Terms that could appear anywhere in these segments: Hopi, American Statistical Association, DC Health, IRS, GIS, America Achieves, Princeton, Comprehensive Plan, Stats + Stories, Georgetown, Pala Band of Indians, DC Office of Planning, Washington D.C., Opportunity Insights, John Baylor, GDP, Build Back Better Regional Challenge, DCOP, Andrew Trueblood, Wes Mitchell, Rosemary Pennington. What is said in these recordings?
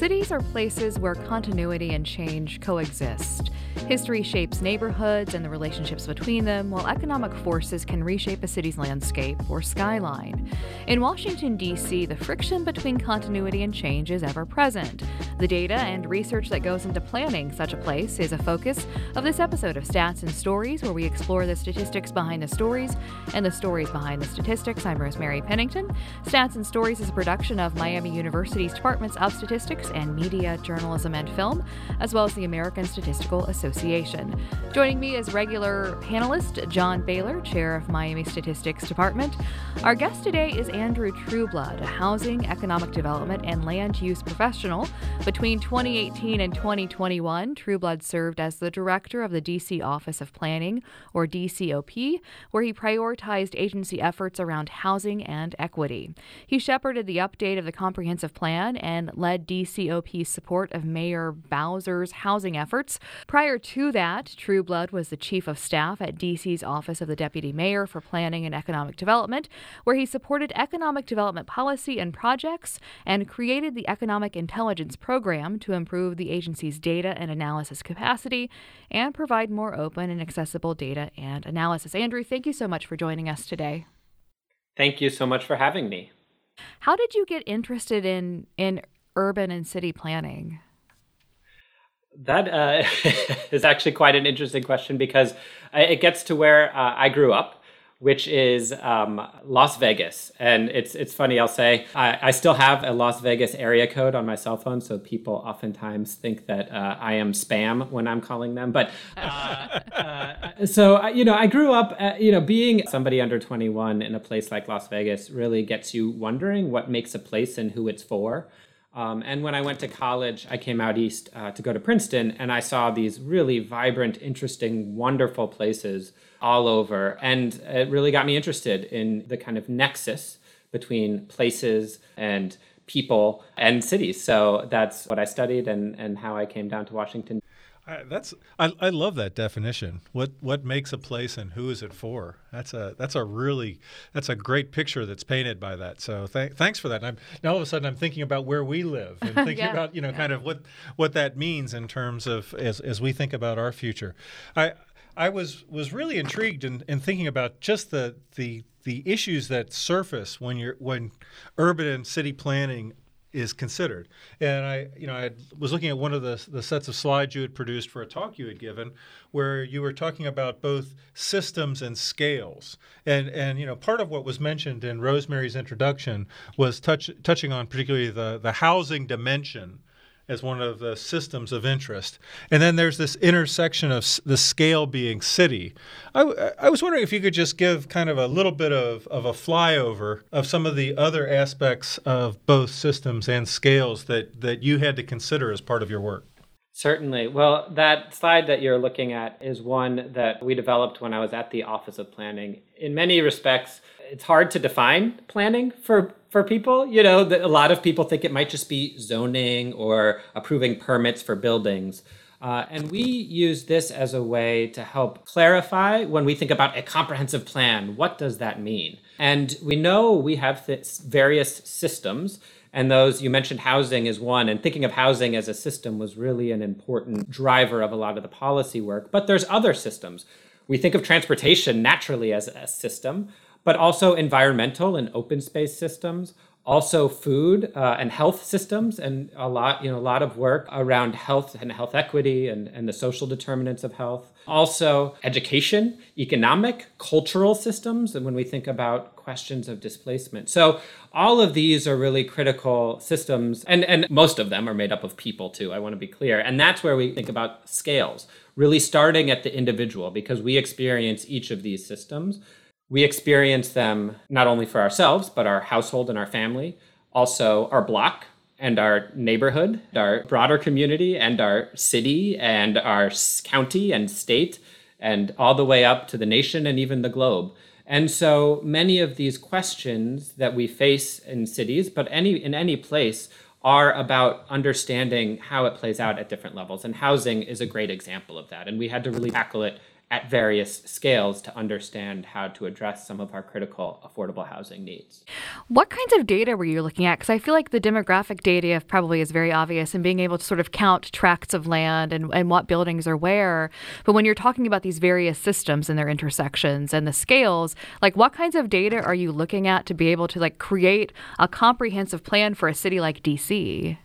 Cities are places where continuity and change coexist. History shapes neighborhoods and the relationships between them, while economic forces can reshape a city's landscape or skyline. In Washington, D.C., the friction between continuity and change is ever present. The data and research that goes into planning such a place is a focus of this episode of Stats + Stories, where we explore the statistics behind the stories and the stories behind the statistics. I'm Rosemary Pennington. Stats + Stories is a production of Miami University's Departments of Statistics and Media, Journalism, and Film, as well as the American Statistical Association. Joining me is regular panelist John Baylor, chair of Miami Statistics Department. Our guest today is Andrew Trueblood, a housing, economic development, and land use professional. Between 2018 and 2021, Trueblood served as the director of the DC Office of Planning, or DCOP, where he prioritized agency efforts around housing and equity. He shepherded the update of the comprehensive plan and led DCOP's support of Mayor Bowser's housing efforts. Prior to that, Trueblood was the chief of staff at DC's Office of the Deputy Mayor for Planning and Economic Development, where he supported economic development policy and projects and created the Economic Intelligence Program to improve the agency's data and analysis capacity and provide more open and accessible data and analysis. Andrew, thank you so much for joining us today. Thank you so much for having me. How did you get interested in urban and city planning? That is actually quite an interesting question, because it gets to where I grew up, which is Las Vegas. And it's funny, I'll say, I still have a Las Vegas area code on my cell phone, so people oftentimes think that I am spam when I'm calling them. But I grew up, being somebody under 21 in a place like Las Vegas really gets you wondering what makes a place and who it's for. And when I went to college, I came out east to go to Princeton, and I saw these really vibrant, interesting, wonderful places all over. And it really got me interested in the kind of nexus between places and people and cities. So that's what I studied and how I came down to Washington. I love that definition. What makes a place and who is it for? That's a great picture that's painted by that. So thanks for that. And now all of a sudden I'm thinking about where we live and thinking about kind of what that means in terms of as we think about our future. I was really intrigued in thinking about just the issues that surface when urban and city planning is considered. And I was looking at one of the sets of slides you had produced for a talk you had given, where you were talking about both systems and scales. And part of what was mentioned in Rosemary's introduction was touching on particularly the housing dimension as one of the systems of interest. And then there's this intersection of the scale being city. I was wondering if you could just give kind of a little bit of a flyover of some of the other aspects of both systems and scales that you had to consider as part of your work. Certainly. Well, that slide that you're looking at is one that we developed when I was at the Office of Planning. In many respects, it's hard to define planning for people. A lot of people think it might just be zoning or approving permits for buildings. And we use this as a way to help clarify when we think about a comprehensive plan, what does that mean? And we know we have various systems. And those, you mentioned housing is one, and thinking of housing as a system was really an important driver of a lot of the policy work. But there's other systems. We think of transportation naturally as a system, but also environmental and open space systems, also food and health systems, and a lot of work around health and health equity and the social determinants of health. Also education, economic, cultural systems, and when we think about questions of displacement. So all of these are really critical systems, and most of them are made up of people too, I want to be clear. And that's where we think about scales, really starting at the individual, because we experience each of these systems. We experience them not only for ourselves, but our household and our family, also our block and our neighborhood, our broader community and our city and our county and state, and all the way up to the nation and even the globe. And so many of these questions that we face in cities, but in any place, are about understanding how it plays out at different levels. And housing is a great example of that. And we had to really tackle it at various scales to understand how to address some of our critical affordable housing needs. What kinds of data were you looking at? Because I feel like the demographic data probably is very obvious and being able to sort of count tracts of land and what buildings are where. But when you're talking about these various systems and their intersections and the scales, like what kinds of data are you looking at to be able to like create a comprehensive plan for a city like DC?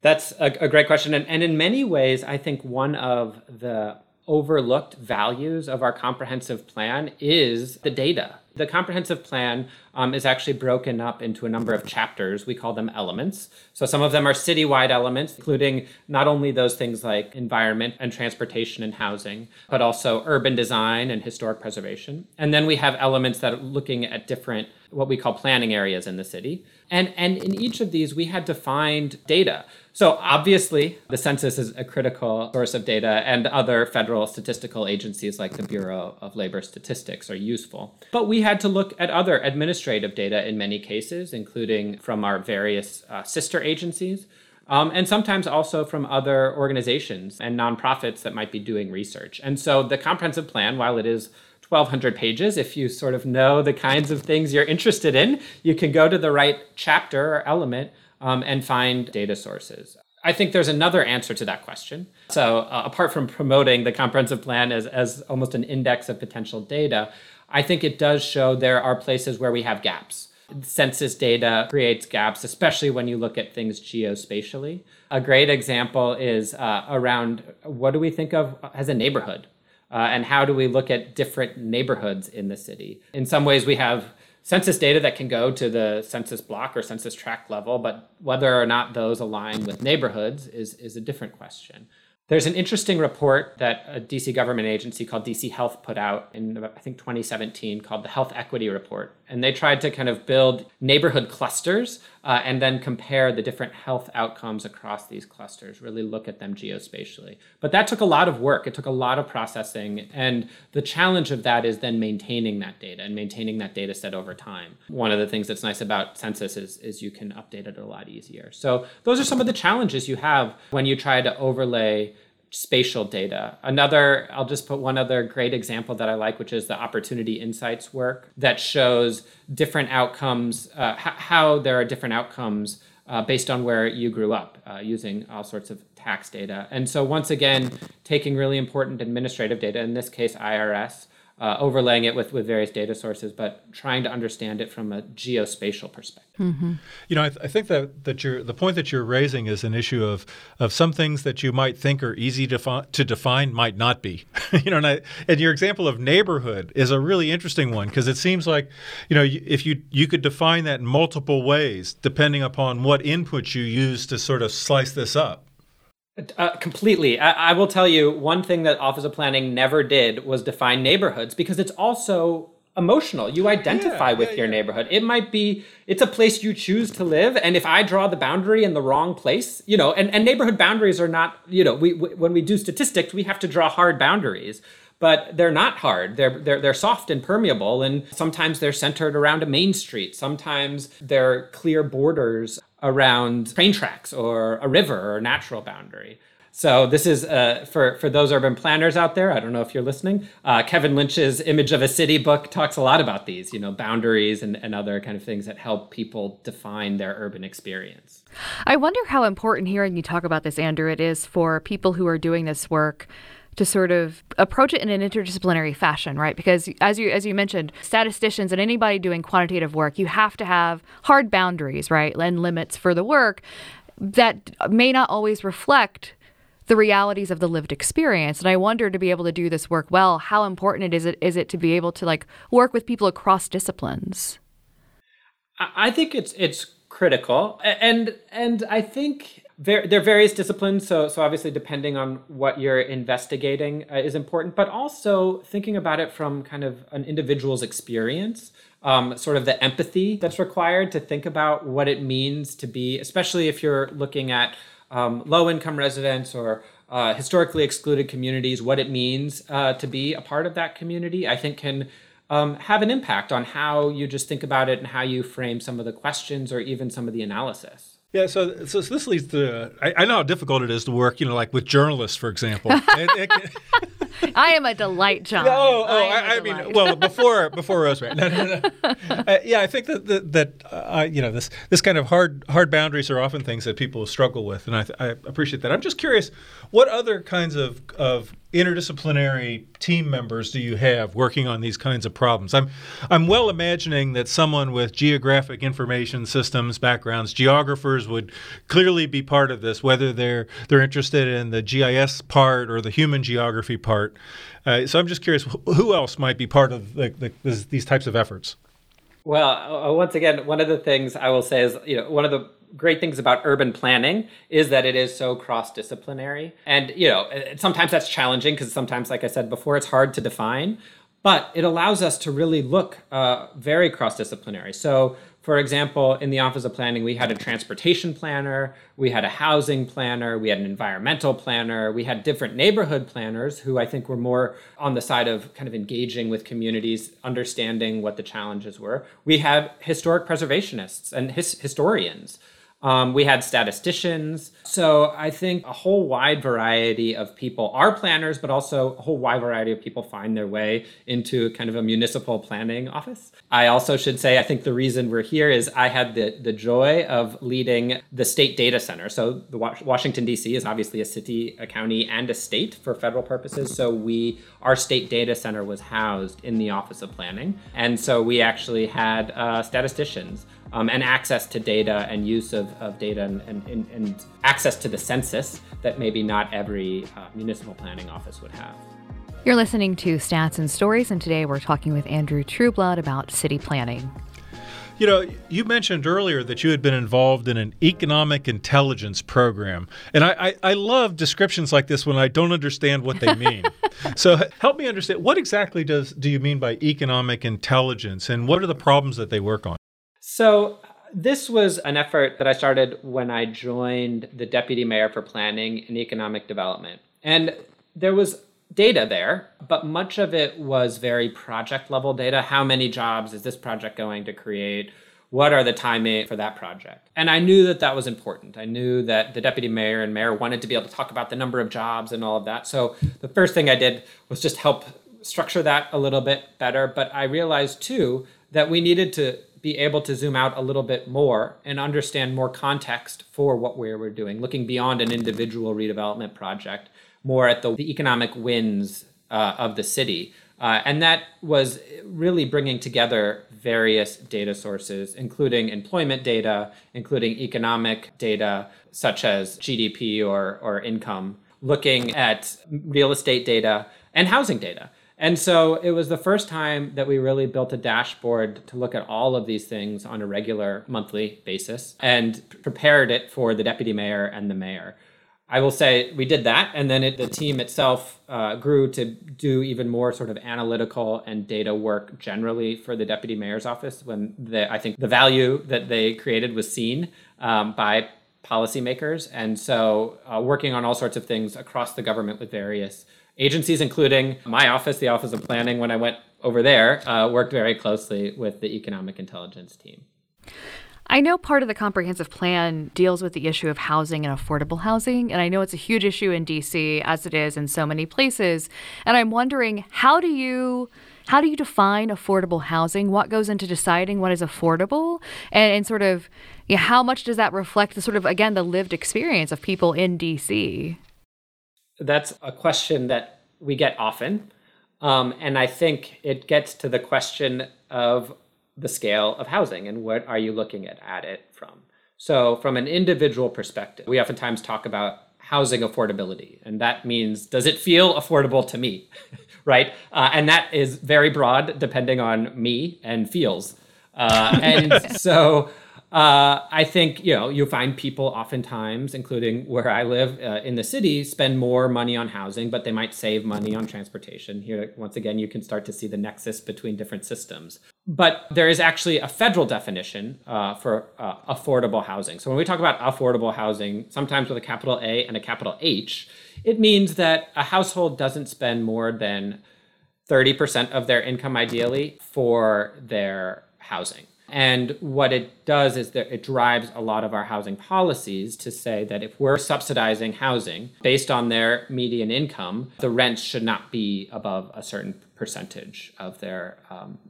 That's a great question. And in many ways, I think one of the overlooked values of our comprehensive plan is the data. The comprehensive plan is actually broken up into a number of chapters. We call them elements. So some of them are citywide elements, including not only those things like environment and transportation and housing, but also urban design and historic preservation. And then we have elements that are looking at different, what we call planning areas in the city. And in each of these, we had to find data. So obviously, the census is a critical source of data, and other federal statistical agencies like the Bureau of Labor Statistics are useful. But we had to look at other administrative data in many cases, including from our various sister agencies, and sometimes also from other organizations and nonprofits that might be doing research. And so the comprehensive plan, while it is 1,200 pages, if you sort of know the kinds of things you're interested in, you can go to the right chapter or element and find data sources. I think there's another answer to that question. So apart from promoting the comprehensive plan as almost an index of potential data, I think it does show there are places where we have gaps. Census data creates gaps, especially when you look at things geospatially. A great example is around what do we think of as a neighborhood? And how do we look at different neighborhoods in the city? In some ways, we have census data that can go to the census block or census tract level, but whether or not those align with neighborhoods is a different question. There's an interesting report that a DC government agency called DC Health put out in, I think, 2017 called the Health Equity Report. And they tried to kind of build neighborhood clusters and then compare the different health outcomes across these clusters, really look at them geospatially. But that took a lot of work. It took a lot of processing. And the challenge of that is then maintaining that data and maintaining that data set over time. One of the things that's nice about census is you can update it a lot easier. So those are some of the challenges you have when you try to overlay spatial data. Another, I'll just put one other great example that I like, which is the Opportunity Insights work that shows different outcomes, how there are different outcomes based on where you grew up, using all sorts of tax data. And so once again, taking really important administrative data, in this case, IRS, overlaying it with various data sources, but trying to understand it from a geospatial perspective. Mm-hmm. You know, I think that the point that you're raising is an issue of some things that you might think are easy to define might not be. You know, and your example of neighborhood is a really interesting one because it seems like, you know, if you could define that in multiple ways depending upon what input you use to sort of slice this up. Completely. I will tell you one thing that Office of Planning never did was define neighborhoods because it's also emotional. You identify with your neighborhood. It might be, it's a place you choose to live. And if I draw the boundary in the wrong place, you know, and neighborhood boundaries are not, you know, we when we do statistics, we have to draw hard boundaries. But they're not hard. They're soft and permeable, and sometimes they're centered around a main street. Sometimes they're clear borders around train tracks or a river or a natural boundary. So this is for those urban planners out there. I don't know if you're listening. Kevin Lynch's Image of a City book talks a lot about these, you know, boundaries and other kind of things that help people define their urban experience. I wonder how important hearing you talk about this, Andrew, it is for people who are doing this work to sort of approach it in an interdisciplinary fashion, right? Because as you mentioned, statisticians and anybody doing quantitative work, you have to have hard boundaries, right? And limits for the work that may not always reflect the realities of the lived experience. And I wonder, to be able to do this work well, how important is it to be able to like work with people across disciplines? I think it's critical. And I think there are various disciplines, so obviously depending on what you're investigating is important, but also thinking about it from kind of an individual's experience, sort of the empathy that's required to think about what it means to be, especially if you're looking at low-income residents or historically excluded communities, what it means to be a part of that community, I think can have an impact on how you just think about it and how you frame some of the questions or even some of the analysis. Yeah, so this leads to I know how difficult it is to work, you know, like with journalists, for example. I am a delight, John. I mean, well, before Rosemary. No. Yeah, I think that you know, this kind of hard boundaries are often things that people struggle with, and I appreciate that. I'm just curious, what other kinds of interdisciplinary team members do you have working on these kinds of problems? I'm well imagining that someone with geographic information systems backgrounds, geographers, would clearly be part of this, whether they're interested in the GIS part or the human geography part. So I'm just curious, who else might be part of these types of efforts? Well, once again, one of the things I will say is, you know, one of the great things about urban planning is that it is so cross-disciplinary. And, you know, sometimes that's challenging because sometimes, like I said before, it's hard to define, but it allows us to really look very cross-disciplinary. So, for example, in the Office of Planning, we had a transportation planner, we had a housing planner, we had an environmental planner, we had different neighborhood planners who I think were more on the side of kind of engaging with communities, understanding what the challenges were. We had historic preservationists and historians. We had statisticians. So I think a whole wide variety of people are planners, but also a whole wide variety of people find their way into kind of a municipal planning office. I also should say, I think the reason we're here is I had the joy of leading the state data center. So the Washington, D.C. is obviously a city, a county, and a state for federal purposes. So our state data center was housed in the Office of Planning. And so we actually had statisticians. And access to data and use of data and access to the census that maybe not every municipal planning office would have. You're listening to Stats and Stories, and today we're talking with Andrew Trueblood about city planning. You know, you mentioned earlier that you had been involved in an economic intelligence program. And I love descriptions like this when I don't understand what they mean. So help me understand, what exactly do you mean by economic intelligence, and what are the problems that they work on? So this was an effort that I started when I joined the Deputy Mayor for Planning and Economic Development. And there was data there, but much of it was very project level data. How many jobs is this project going to create? What are the timing for that project? And I knew that was important. I knew that the deputy mayor and mayor wanted to be able to talk about the number of jobs and all of that. So the first thing I did was just help structure that a little bit better. But I realized too that we needed to be able to zoom out a little bit more and understand more context for what we were doing, looking beyond an individual redevelopment project, more at the economic wins of the city. And that was really bringing together various data sources, including employment data, including economic data, such as GDP or income, looking at real estate data and housing data. And so it was the first time that we really built a dashboard to look at all of these things on a regular monthly basis and prepared it for the deputy mayor and the mayor. I will say we did that, and then the team itself grew to do even more sort of analytical and data work generally for the deputy mayor's office when I think the value that they created was seen by policymakers. And so working on all sorts of things across the government with various agencies, including my office, the Office of Planning, when I went over there, worked very closely with the economic intelligence team. I know part of the comprehensive plan deals with the issue of housing and affordable housing, and I know it's a huge issue in DC, as it is in so many places. And I'm wondering, how do you define affordable housing? What goes into deciding what is affordable? And sort of, you know, how much does that reflect the sort of, again, the lived experience of people in DC? That's a question that we get often. And I think it gets to the question of the scale of housing and what are you looking at it from. So from an individual perspective, we oftentimes talk about housing affordability. And that means, does it feel affordable to me, right? And that is very broad depending on me and feels. And so I think, you know, you find people oftentimes, including where I live in the city, spend more money on housing, but they might save money on transportation. Here, once again, you can start to see the nexus between different systems. But there is actually a federal definition for affordable housing. So when we talk about affordable housing, sometimes with a capital A and a capital H, it means that a household doesn't spend more than 30% of their income, ideally, for their housing. And what it does is that it drives a lot of our housing policies to say that if we're subsidizing housing based on their median income, the rents should not be above a certain percentage of their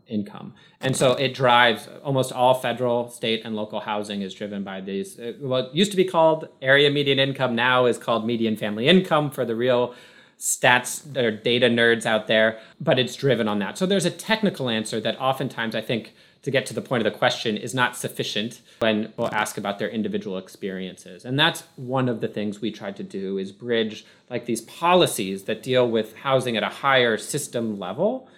income. And so it drives almost all federal, state, and local housing is driven by these, what used to be called area median income now is called median family income for the real stats or data nerds out there, but it's driven on that. So there's a technical answer that oftentimes I think to get to the point of the question is not sufficient when we'll ask about their individual experiences. And that's one of the things we tried to do is bridge like these policies that deal with housing at a higher system level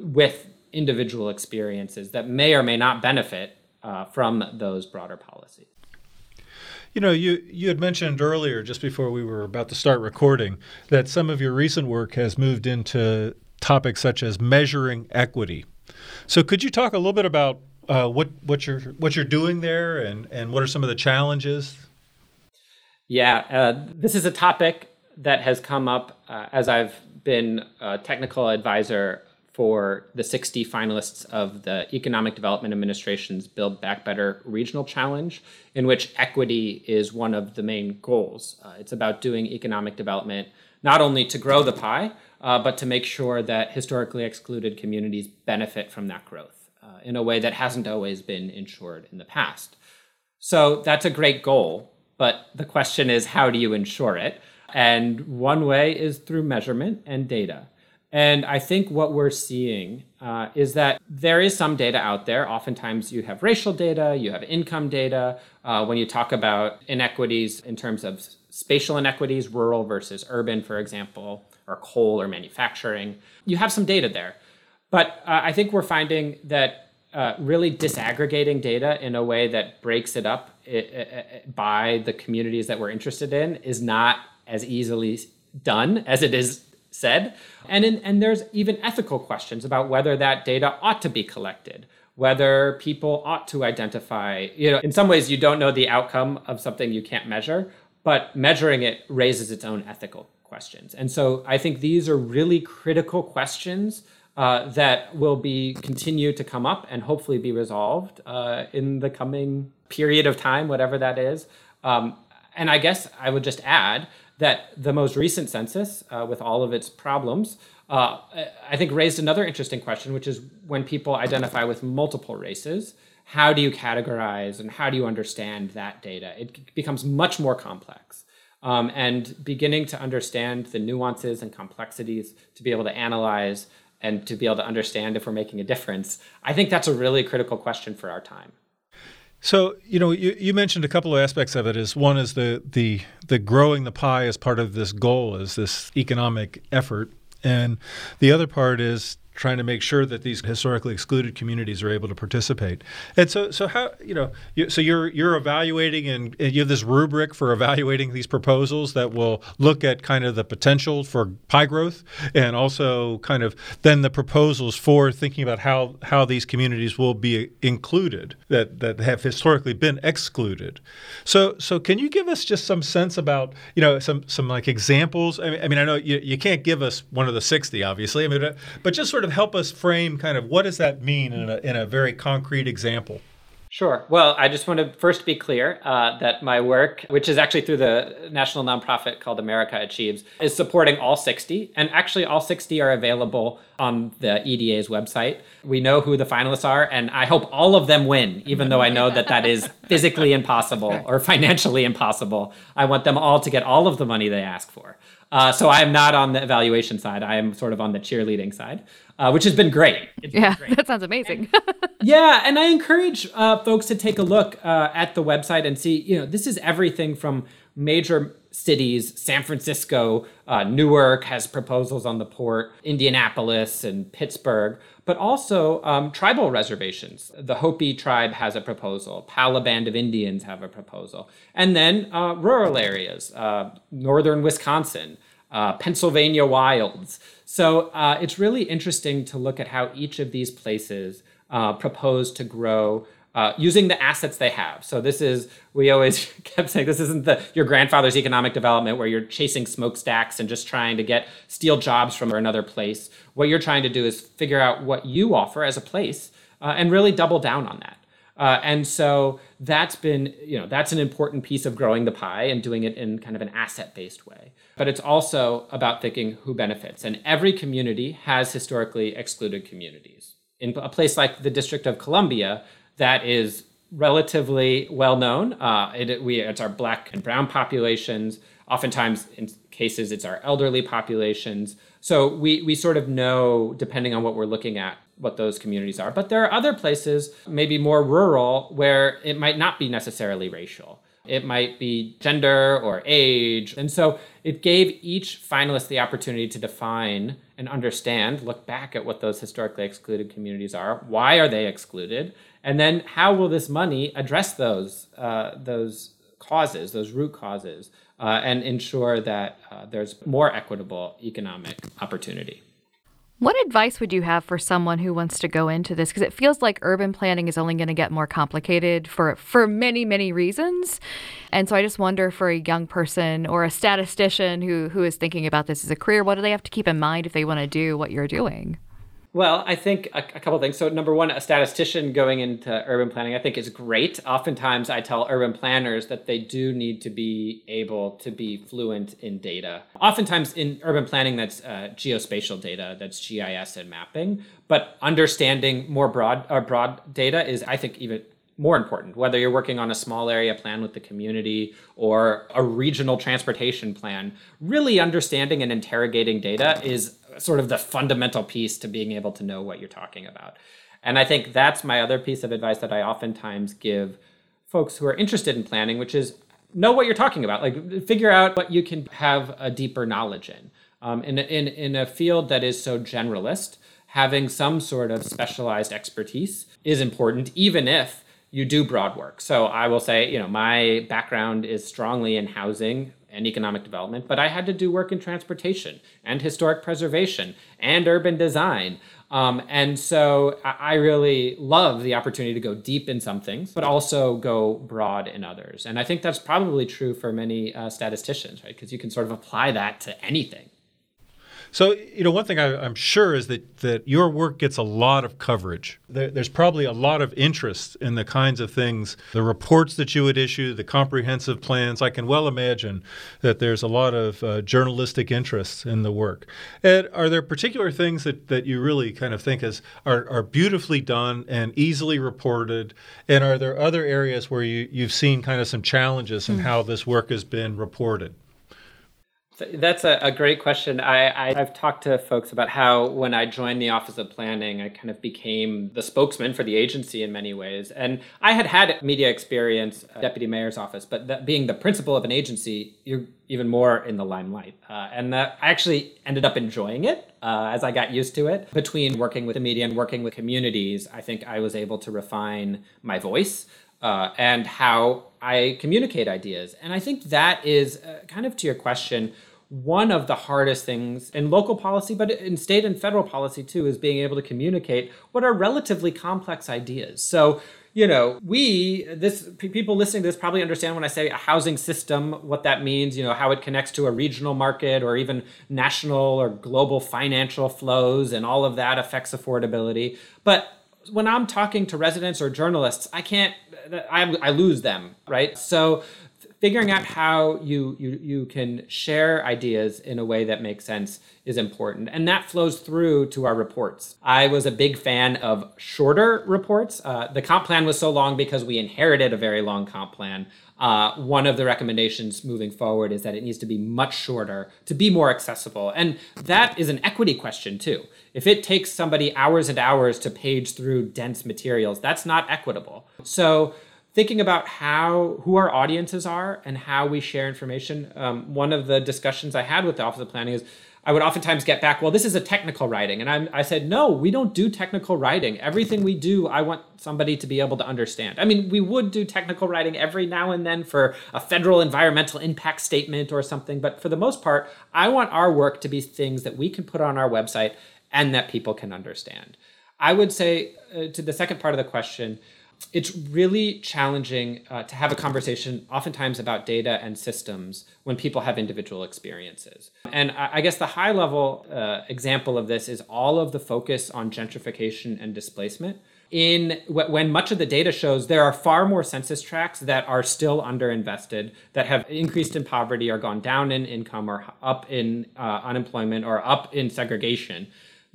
with individual experiences that may or may not benefit from those broader policies. You know, you had mentioned earlier, just before we were about to start recording, that some of your recent work has moved into topics such as measuring equity. So could you talk a little bit about what you're doing there and what are some of the challenges? Yeah, this is a topic that has come up as I've been a technical advisor for the 60 finalists of the Economic Development Administration's Build Back Better Regional Challenge, in which equity is one of the main goals. It's about doing economic development not only to grow the pie, but to make sure that historically excluded communities benefit from that growth in a way that hasn't always been ensured in the past. So that's a great goal, but the question is, how do you ensure it? And one way is through measurement and data. And I think what we're seeing is that there is some data out there. Oftentimes you have racial data, you have income data. When you talk about inequities in terms of spatial inequities, rural versus urban, for example, or coal or manufacturing, you have some data there. But I think we're finding that really disaggregating data in a way that breaks it up by the communities that we're interested in is not as easily done as it is said. And there's even ethical questions about whether that data ought to be collected, whether people ought to identify, you know, in some ways you don't know the outcome of something you can't measure, but measuring it raises its own ethical questions. And so I think these are really critical questions that will be continue to come up and hopefully be resolved in the coming period of time, whatever that is. And I guess I would just add that the most recent census, with all of its problems, I think raised another interesting question, which is when people identify with multiple races, how do you categorize and how do you understand that data? It becomes much more complex. And beginning to understand the nuances and complexities to be able to analyze and to be able to understand if we're making a difference, I think that's a really critical question for our time. So, you know, you mentioned a couple of aspects of it. Is one is the growing the pie as part of this goal, is this economic effort. And the other part is trying to make sure that these historically excluded communities are able to participate. And so how, you know, you're evaluating and you have this rubric for evaluating these proposals that will look at kind of the potential for pie growth and also kind of then the proposals for thinking about how these communities will be included that have historically been excluded. So can you give us just some sense about, you know, some like examples? I mean, I know you can't give us one of the 60, obviously, I mean, but just sort of help us frame kind of what does that mean in a very concrete example? Sure. Well, I just want to first be clear that my work, which is actually through the national nonprofit called America Achieves, is supporting all 60. And actually all 60 are available on the EDA's website. We know who the finalists are, and I hope all of them win, even though I know that is physically impossible or financially impossible. I want them all to get all of the money they ask for. So I'm not on the evaluation side. I am sort of on the cheerleading side, which has been great. It's been great. That sounds amazing. And I encourage folks to take a look at the website and see, you know, this is everything from major cities. San Francisco, Newark has proposals on the port, Indianapolis and Pittsburgh, but also tribal reservations. The Hopi tribe has a proposal. Pala Band of Indians have a proposal. And then rural areas, northern Wisconsin, Pennsylvania wilds. So it's really interesting to look at how each of these places propose to grow using the assets they have. So we always kept saying, this isn't your grandfather's economic development where you're chasing smokestacks and just trying to steal jobs from another place. What you're trying to do is figure out what you offer as a place and really double down on that. And so that's been, that's an important piece of growing the pie and doing it in kind of an asset-based way. But it's also about thinking who benefits. And every community has historically excluded communities. In a place like the District of Columbia, that is relatively well-known. It's our Black and brown populations. Oftentimes, in cases, it's our elderly populations. So we sort of know, depending on what we're looking at, what those communities are. But there are other places, maybe more rural, where it might not be necessarily racial. It might be gender or age. And so it gave each finalist the opportunity to define and understand, look back at what those historically excluded communities are. Why are they excluded? And then how will this money address those causes, those root causes, and ensure that there's more equitable economic opportunity? What advice would you have for someone who wants to go into this? Because it feels like urban planning is only going to get more complicated for many, many reasons. And so I just wonder, for a young person or a statistician who is thinking about this as a career, what do they have to keep in mind if they want to do what you're doing? Well, I think a couple of things. So number one, a statistician going into urban planning, I think, is great. Oftentimes I tell urban planners that they do need to be able to be fluent in data. Oftentimes in urban planning, that's geospatial data, that's GIS and mapping. But understanding more broad data is, I think, even more important, whether you're working on a small area plan with the community or a regional transportation plan. Really understanding and interrogating data is sort of the fundamental piece to being able to know what you're talking about. And I think that's my other piece of advice that I oftentimes give folks who are interested in planning, which is know what you're talking about. Like, figure out what you can have a deeper knowledge in. In a field that is so generalist, having some sort of specialized expertise is important, even if you do broad work. So I will say, my background is strongly in housing and economic development, but I had to do work in transportation and historic preservation and urban design. And so I really love the opportunity to go deep in some things, but also go broad in others. And I think that's probably true for many statisticians, right? Because you can sort of apply that to anything. So, one thing I'm sure is that your work gets a lot of coverage. There's probably a lot of interest in the kinds of things, the reports that you would issue, the comprehensive plans. I can well imagine that there's a lot of journalistic interest in the work. Ed, are there particular things that you really kind of think are beautifully done and easily reported? And are there other areas where you've seen kind of some challenges in how this work has been reported? That's a great question. I've talked to folks about how when I joined the Office of Planning, I kind of became the spokesman for the agency in many ways. And I had media experience at Deputy Mayor's office, but that being the principal of an agency, you're even more in the limelight. And that I actually ended up enjoying it as I got used to it. Between working with the media and working with communities, I think I was able to refine my voice and how I communicate ideas. And I think that is kind of to your question, one of the hardest things in local policy, but in state and federal policy too, is being able to communicate what are relatively complex ideas. So, people listening to this probably understand when I say a housing system, what that means, how it connects to a regional market or even national or global financial flows, and all of that affects affordability. But when I'm talking to residents or journalists, I lose them, right? So figuring out how you can share ideas in a way that makes sense is important. And that flows through to our reports. I was a big fan of shorter reports. The comp plan was so long because we inherited a very long comp plan. One of the recommendations moving forward is that it needs to be much shorter to be more accessible. And that is an equity question too. If it takes somebody hours and hours to page through dense materials, that's not equitable. So thinking about who our audiences are and how we share information. One of the discussions I had with the Office of Planning is I would oftentimes get back, well, this is a technical writing. And I said, no, we don't do technical writing. Everything we do, I want somebody to be able to understand. I mean, we would do technical writing every now and then for a federal environmental impact statement or something. But for the most part, I want our work to be things that we can put on our website and that people can understand. I would say to the second part of the question, it's really challenging to have a conversation oftentimes about data and systems when people have individual experiences. And I guess the high level example of this is all of the focus on gentrification and displacement, when much of the data shows there are far more census tracts that are still underinvested, that have increased in poverty or gone down in income or up in unemployment or up in segregation.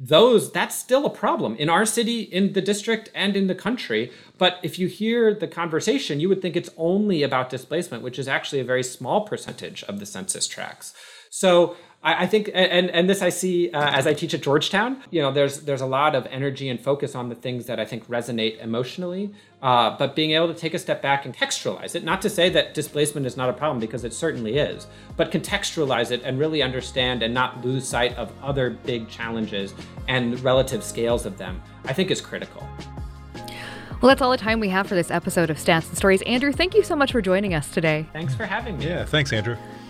That's still a problem in our city, in the district, and in the country. But if you hear the conversation, you would think it's only about displacement, which is actually a very small percentage of the census tracts. So I think, and this I see as I teach at Georgetown, there's a lot of energy and focus on the things that I think resonate emotionally, but being able to take a step back and contextualize it, not to say that displacement is not a problem, because it certainly is, but contextualize it and really understand and not lose sight of other big challenges and relative scales of them, I think is critical. Well, that's all the time we have for this episode of Stats and Stories. Andrew, thank you so much for joining us today. Thanks for having me. Yeah, thanks, Andrew.